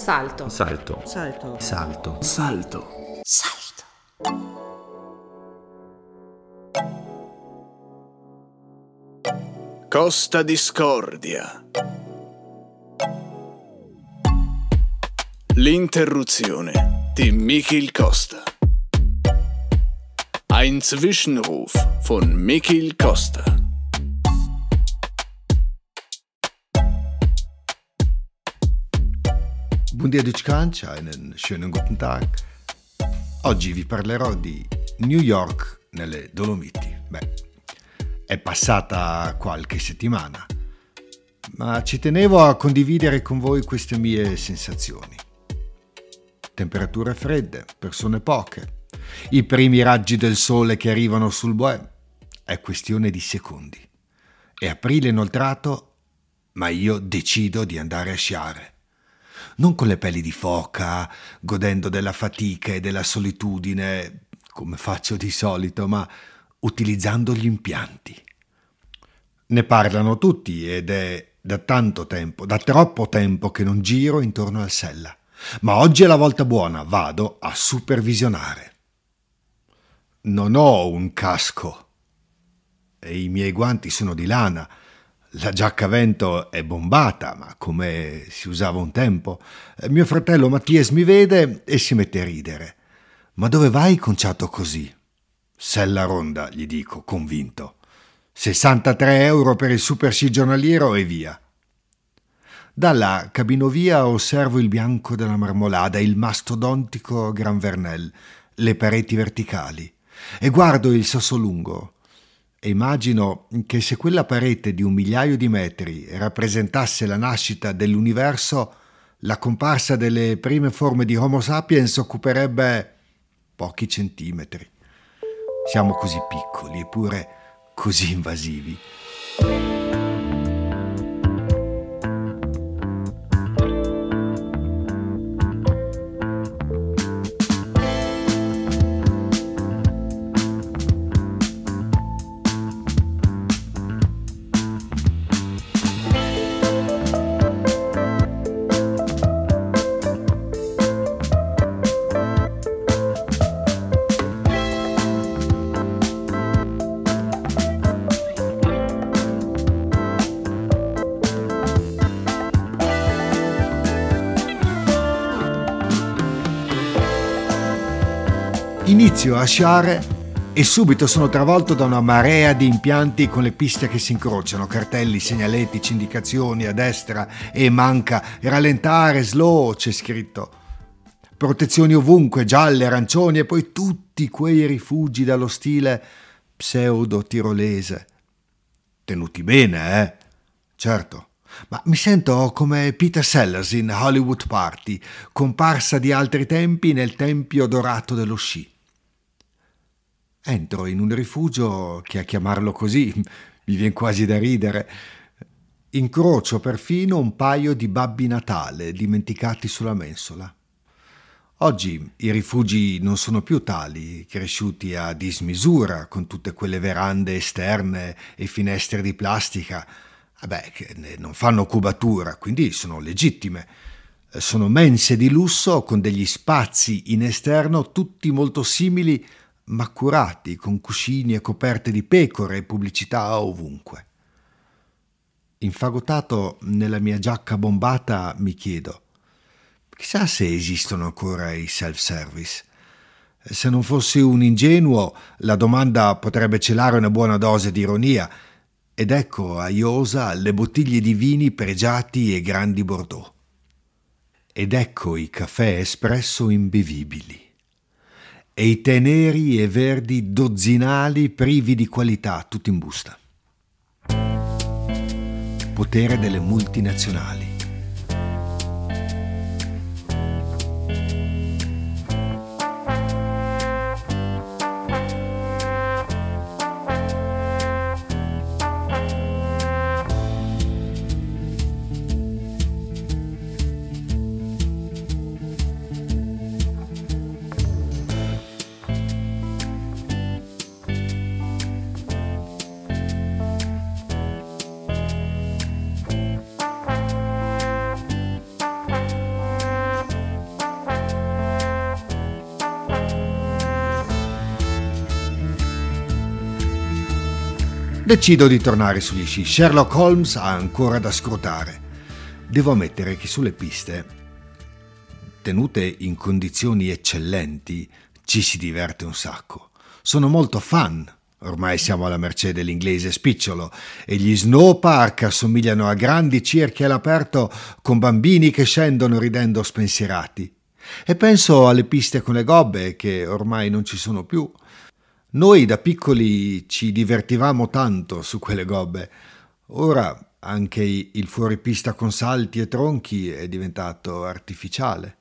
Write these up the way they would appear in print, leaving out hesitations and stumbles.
Salto. Salto. Salto. Salto. Salto. Salto. Costa Discordia. L'interruzione di Michil Costa. Ein Zwischenruf von Michil Costa. Buongiorno a tutti, einen schönen guten Tag. Oggi vi parlerò di New York nelle Dolomiti. Beh, è passata qualche settimana, ma ci tenevo a condividere con voi queste mie sensazioni. Temperature fredde, persone poche, i primi raggi del sole che arrivano sul Boè, è questione di secondi. È aprile inoltrato, ma io decido di andare a sciare. Non con le pelli di foca, godendo della fatica e della solitudine, come faccio di solito, ma utilizzando gli impianti. Ne parlano tutti ed è da tanto tempo, da troppo tempo che non giro intorno al Sella. Ma oggi è la volta buona, vado a supervisionare. Non ho un casco e i miei guanti sono di lana. La giacca a vento è bombata, ma come si usava un tempo. Mio fratello Mattias mi vede e si mette a ridere. Ma dove vai conciato così? Sella ronda, gli dico, convinto. 63 euro per il super sci giornaliero e via. Dalla cabinovia osservo il bianco della Marmolada, il mastodontico Gran Vernel, le pareti verticali, e guardo il Sassolungo. E immagino che se quella parete di 1.000.000 di metri rappresentasse la nascita dell'universo, la comparsa delle prime forme di Homo sapiens occuperebbe pochi centimetri. Siamo così piccoli eppure così invasivi. Inizio a sciare e subito sono travolto da una marea di impianti con le piste che si incrociano, cartelli, segnaletici, indicazioni a destra e manca, rallentare, slow, c'è scritto. Protezioni ovunque, gialle, arancioni e poi tutti quei rifugi dallo stile pseudo-tirolese. Tenuti bene, eh? Certo. Ma mi sento come Peter Sellers in Hollywood Party, comparsa di altri tempi nel tempio dorato dello sci. Entro in un rifugio che a chiamarlo così mi viene quasi da ridere. Incrocio perfino un paio di babbi Natale dimenticati sulla mensola. Oggi i rifugi non sono più tali, cresciuti a dismisura con tutte quelle verande esterne e finestre di plastica. Vabbè, che non fanno cubatura, quindi sono legittime. Sono mense di lusso con degli spazi in esterno tutti molto simili ma curati, con cuscini e coperte di pecore e pubblicità ovunque. Infagottato nella mia giacca bombata mi chiedo, chissà se esistono ancora i self-service. Se non fossi un ingenuo, la domanda potrebbe celare una buona dose di ironia. Ed ecco a iosa le bottiglie di vini pregiati e grandi Prodò. Ed ecco i caffè espresso imbevibili. E i tè neri e verdi dozzinali privi di qualità, tutti in busta. Potere delle multinazionali. Decido di tornare sugli sci. Sherlock Holmes ha ancora da scrutare. Devo ammettere che sulle piste, tenute in condizioni eccellenti, ci si diverte un sacco. Sono molto fan. Ormai siamo alla mercé dell'inglese spicciolo e gli snow park assomigliano a grandi cerchi all'aperto con bambini che scendono ridendo spensierati. E penso alle piste con le gobbe che ormai non ci sono più. Noi da piccoli ci divertivamo tanto su quelle gobbe. Ora anche il fuoripista con salti e tronchi è diventato artificiale.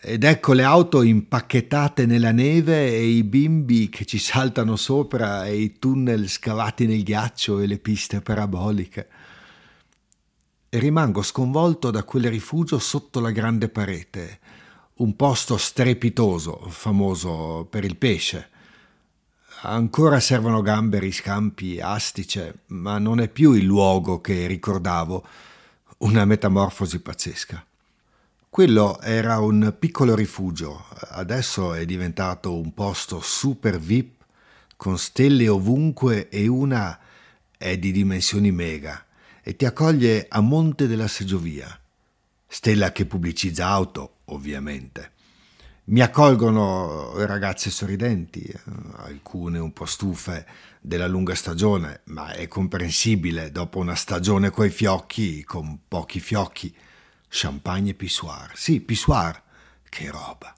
Ed ecco le auto impacchettate nella neve e i bimbi che ci saltano sopra e i tunnel scavati nel ghiaccio e le piste paraboliche. E rimango sconvolto da quel rifugio sotto la grande parete, un posto strepitoso, famoso per il pesce. Ancora servono gamberi, scampi, astice, ma non è più il luogo che ricordavo, una metamorfosi pazzesca. Quello era un piccolo rifugio, adesso è diventato un posto super VIP con stelle ovunque e una è di dimensioni mega e ti accoglie a monte della seggiovia. Stella che pubblicizza auto, ovviamente. Mi accolgono ragazze sorridenti, alcune un po' stufe della lunga stagione, ma è comprensibile dopo una stagione coi fiocchi, con pochi fiocchi. Champagne e Pissoir. Sì, Pissoir. Che roba.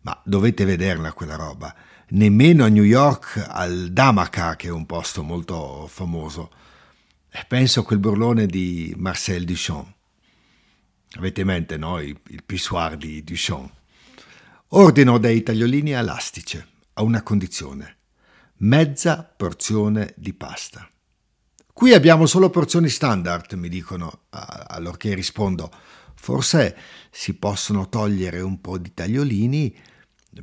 Ma dovete vederla quella roba. Nemmeno a New York, al Damaca, che è un posto molto famoso. Penso a quel burlone di Marcel Duchamp. Avete in mente, no? Il Pissoir di Duchamp. Ordino dei tagliolini all'astice, a una condizione. Mezza porzione di pasta. Qui abbiamo solo porzioni standard, mi dicono, allorché rispondo. Forse si possono togliere un po' di tagliolini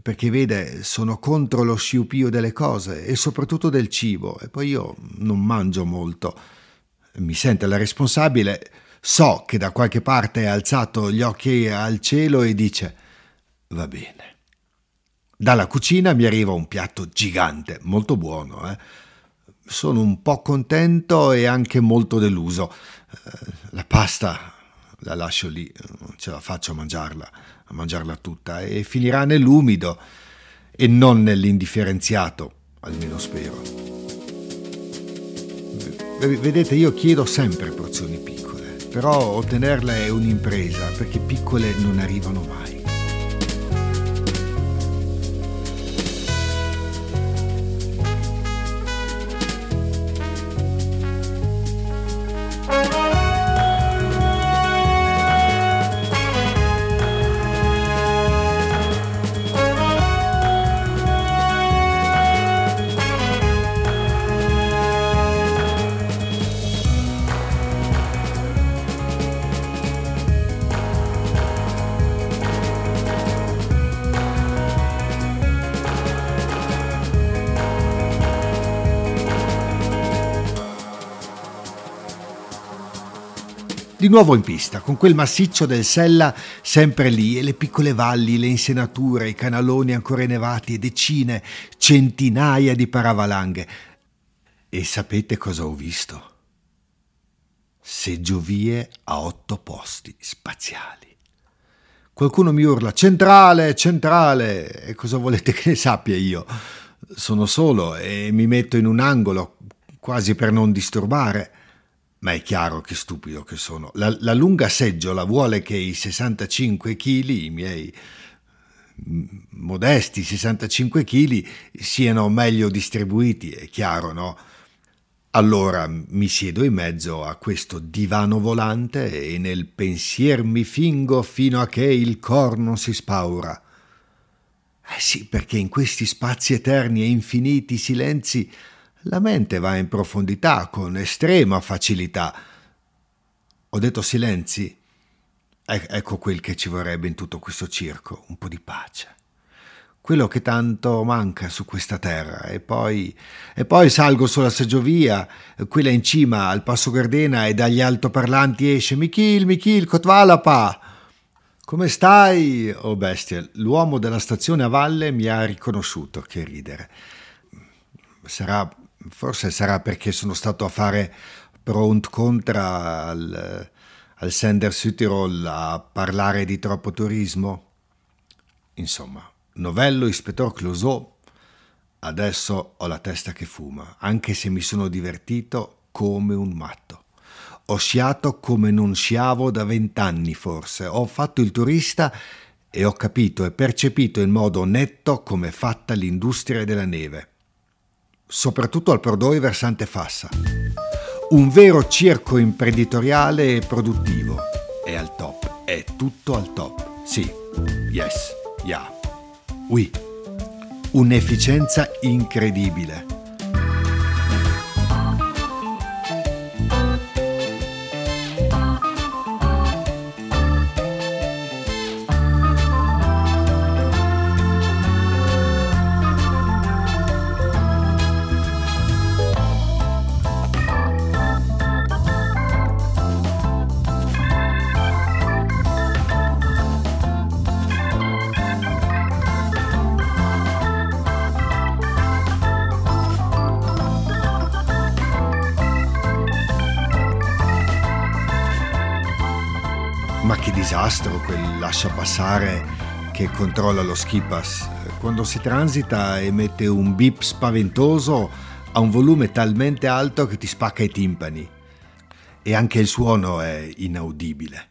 perché, vede, sono contro lo sciupio delle cose e soprattutto del cibo. E poi io non mangio molto. Mi sento la responsabile. So che da qualche parte ha alzato gli occhi al cielo e dice «Va bene». Dalla cucina mi arriva un piatto gigante, molto buono, eh? Sono un po' contento e anche molto deluso. La pasta la lascio lì, non ce la faccio a mangiarla tutta e finirà nell'umido e non nell'indifferenziato, almeno spero. Vedete, io chiedo sempre porzioni piccole, però ottenerle è un'impresa perché piccole non arrivano mai. Di nuovo in pista, con quel massiccio del Sella sempre lì e le piccole valli, le insenature, i canaloni ancora innevati e decine, centinaia di paravalanghe. E sapete cosa ho visto? Seggiovie a 8 posti spaziali. Qualcuno mi urla «Centrale, centrale!» e cosa volete che ne sappia io? Sono solo e mi metto in un angolo, quasi per non disturbare. Ma è chiaro che stupido che sono. La lunga seggiola vuole che i 65 kg, i miei modesti 65 kg, siano meglio distribuiti, è chiaro, no? Allora mi siedo in mezzo a questo divano volante e nel pensier mi fingo fino a che il cor non si spaura. Sì, perché in questi spazi eterni e infiniti silenzi la mente va in profondità con estrema facilità. Ho detto silenzi? Ecco quel che ci vorrebbe in tutto questo circo, un po' di pace. Quello che tanto manca su questa terra. E poi salgo sulla seggiovia, quella in cima al Passo Gardena e dagli altoparlanti esce Michil, Kotvalapa! Come stai? Oh bestia, l'uomo della stazione a valle mi ha riconosciuto, che ridere. Sarà Forse sarà perché sono stato a fare pro und contra al Sender Südtirol a parlare di troppo turismo. Insomma, novello ispettor Clouseau, adesso ho la testa che fuma, anche se mi sono divertito come un matto. Ho sciato come non sciavo da 20 anni forse, ho fatto il turista e ho capito e percepito in modo netto come è fatta l'industria della neve. Soprattutto al Prodò e versante Fassa. Un vero circo imprenditoriale e produttivo. È al top, è tutto al top. Sì, yes, yeah, oui. Un'efficienza incredibile. Ma che disastro quel lascia passare che controlla lo ski pass. Quando si transita emette un beep spaventoso a un volume talmente alto che ti spacca i timpani. E anche il suono è inaudibile.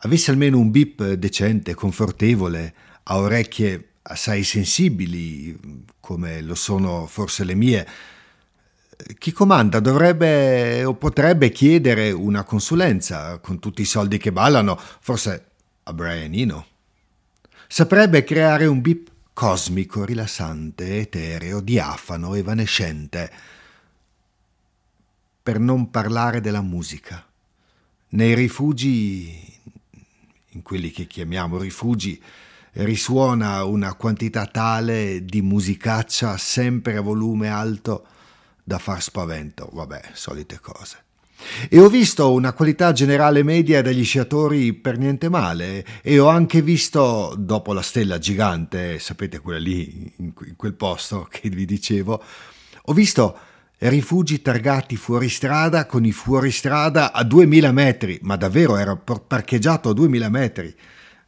Avesse almeno un beep decente, confortevole, a orecchie assai sensibili, come lo sono forse le mie, chi comanda dovrebbe o potrebbe chiedere una consulenza con tutti i soldi che ballano, forse a Brian Eno. Saprebbe creare un beep cosmico, rilassante, etereo, diafano, evanescente. Per non parlare della musica. Nei rifugi, in quelli che chiamiamo rifugi, risuona una quantità tale di musicaccia sempre a volume alto da far spavento, vabbè, solite cose. E ho visto una qualità generale media degli sciatori per niente male, e ho anche visto, dopo la stella gigante, sapete quella lì, in quel posto che vi dicevo, ho visto rifugi targati fuoristrada con i fuoristrada a 2000 metri, ma davvero era parcheggiato a 2000 metri.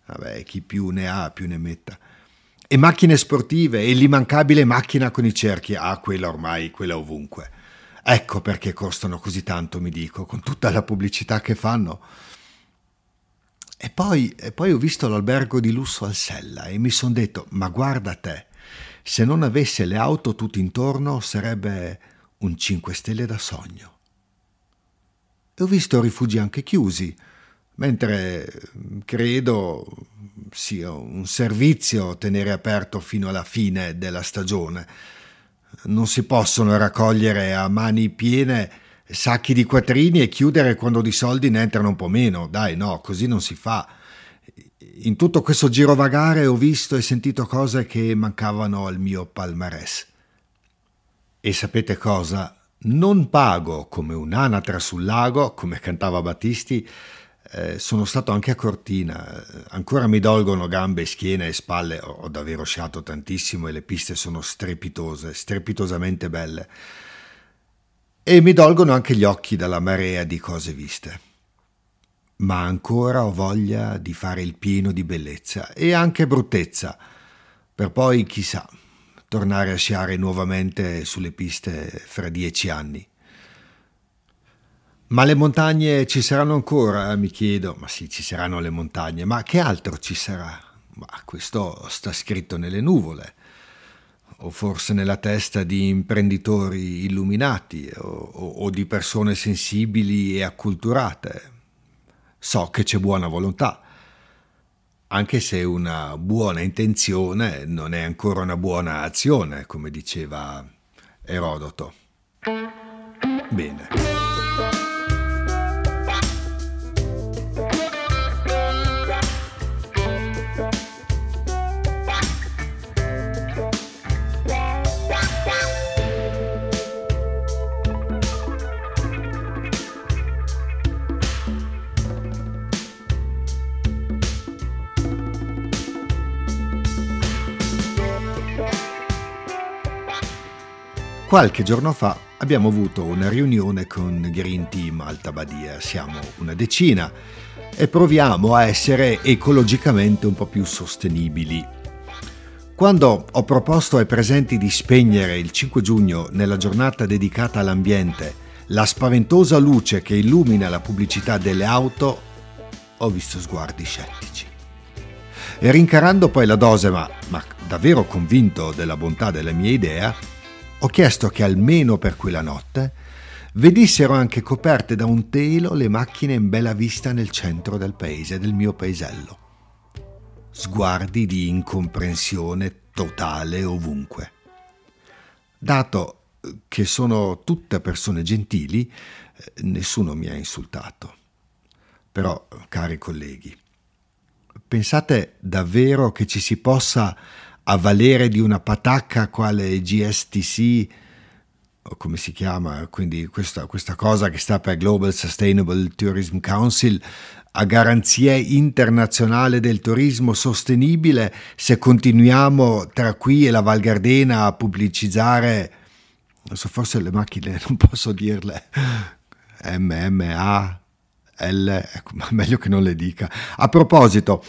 Vabbè, chi più ne ha più ne metta. E macchine sportive, e l'immancabile macchina con i cerchi. Ah, quella ormai, quella ovunque. Ecco perché costano così tanto, mi dico, con tutta la pubblicità che fanno. E poi ho visto l'albergo di lusso al Sella e mi sono detto, ma guarda te, se non avesse le auto tutto intorno sarebbe un 5 stelle da sogno. E ho visto rifugi anche chiusi, mentre credo sia un servizio tenere aperto fino alla fine della stagione. Non si possono raccogliere a mani piene sacchi di quattrini e chiudere quando di soldi ne entrano un po' meno. Dai, no, così non si fa. In tutto questo girovagare ho visto e sentito cose che mancavano al mio palmarès. E sapete cosa? Non pago come un'anatra sul lago, come cantava Battisti. Sono stato anche a Cortina, ancora mi dolgono gambe, schiena e spalle, ho davvero sciato tantissimo e le piste sono strepitose, strepitosamente belle, e mi dolgono anche gli occhi dalla marea di cose viste, ma ancora ho voglia di fare il pieno di bellezza e anche bruttezza, per poi chissà tornare a sciare nuovamente sulle piste fra 10 anni. Ma le montagne ci saranno ancora? Mi chiedo. Ma sì, ci saranno le montagne, ma che altro ci sarà? Ma questo sta scritto nelle nuvole, o forse nella testa di imprenditori illuminati o di persone sensibili e acculturate. So che c'è buona volontà, anche se una buona intenzione non è ancora una buona azione, come diceva Erodoto. Bene. Qualche giorno fa abbiamo avuto una riunione con Green Team Alta Badia, siamo una decina e proviamo a essere ecologicamente un po' più sostenibili. Quando ho proposto ai presenti di spegnere il 5 giugno, nella giornata dedicata all'ambiente, la spaventosa luce che illumina la pubblicità delle auto, ho visto sguardi scettici. E rincarando poi la dose, ma davvero convinto della bontà della mia idea, ho chiesto che almeno per quella notte vedessero anche coperte da un telo le macchine in bella vista nel centro del paese, del mio paesello. Sguardi di incomprensione totale ovunque. Dato che sono tutte persone gentili, nessuno mi ha insultato. Però, cari colleghi, pensate davvero che ci si possa avvalere di una patacca quale GSTC, o come si chiama, quindi questa cosa che sta per Global Sustainable Tourism Council, a garanzia internazionale del turismo sostenibile, se continuiamo tra qui e la Val Gardena a pubblicizzare, non so, forse le macchine non posso dirle, MMA, L, ecco, ma meglio che non le dica. A proposito,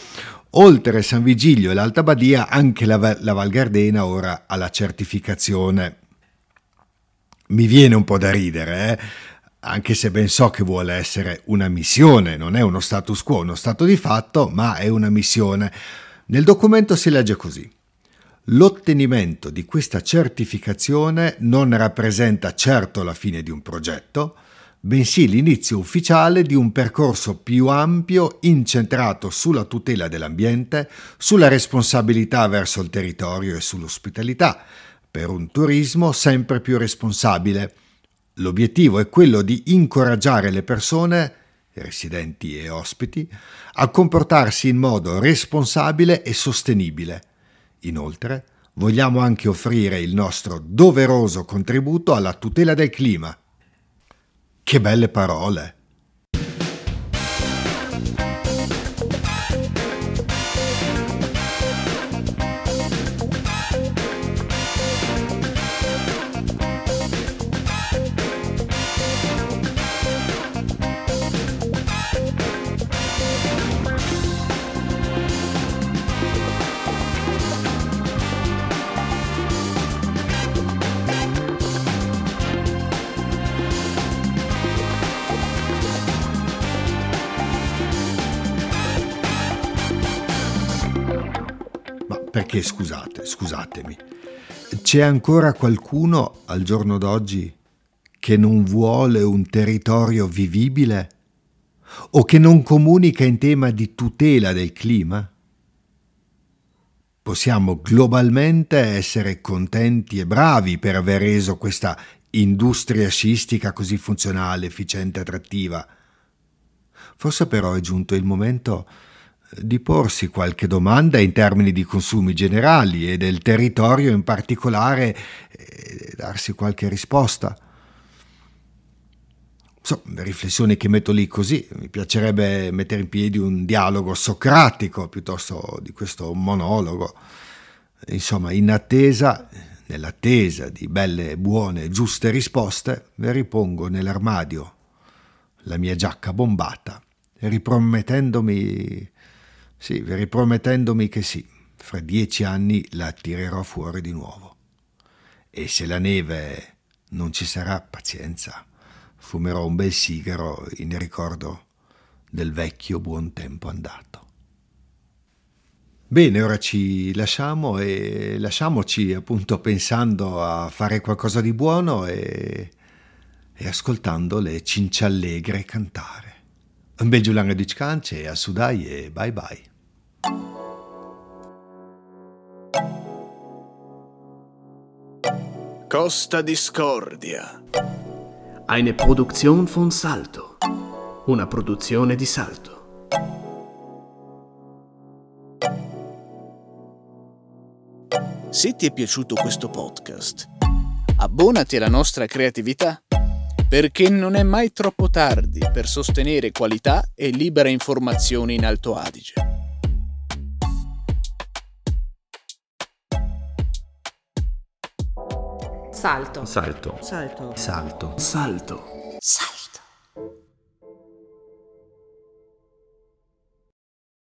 oltre San Vigilio e l'Alta Badia, anche la Val Gardena ora ha la certificazione. Mi viene un po' da ridere, anche se ben so che vuole essere una missione, non è uno status quo, uno stato di fatto, ma è una missione. Nel documento si legge così: l'ottenimento di questa certificazione non rappresenta certo la fine di un progetto, bensì l'inizio ufficiale di un percorso più ampio incentrato sulla tutela dell'ambiente, sulla responsabilità verso il territorio e sull'ospitalità, per un turismo sempre più responsabile. L'obiettivo è quello di incoraggiare le persone, residenti e ospiti, a comportarsi in modo responsabile e sostenibile. Inoltre, vogliamo anche offrire il nostro doveroso contributo alla tutela del clima. Che belle parole! Perché scusatemi, c'è ancora qualcuno al giorno d'oggi che non vuole un territorio vivibile o che non comunica in tema di tutela del clima? Possiamo globalmente essere contenti e bravi per aver reso questa industria sciistica così funzionale, efficiente e attrattiva. Forse però è giunto il momento di porsi qualche domanda in termini di consumi generali e del territorio in particolare e darsi qualche risposta. Riflessioni che metto lì così, mi piacerebbe mettere in piedi un dialogo socratico piuttosto di questo monologo. Insomma, nell'attesa di belle, buone e giuste risposte, vi ripongo nell'armadio la mia giacca bombata, ripromettendomi che sì, fra 10 anni la tirerò fuori di nuovo. E se la neve non ci sarà, pazienza, fumerò un bel sigaro in ricordo del vecchio buon tempo andato. Bene, ora ci lasciamo e lasciamoci appunto pensando a fare qualcosa di buono e ascoltando le cinciallegre cantare. Un bel giù lange di scanche, a sudai e bye bye. Costa Discordia. Eine Produktion von Salto. Una produzione di Salto. Se ti è piaciuto questo podcast, abbonati alla nostra creatività. Perché non è mai troppo tardi per sostenere qualità e libera informazione in Alto Adige. Salto. Salto. Salto. Salto. Salto. Salto. Salto.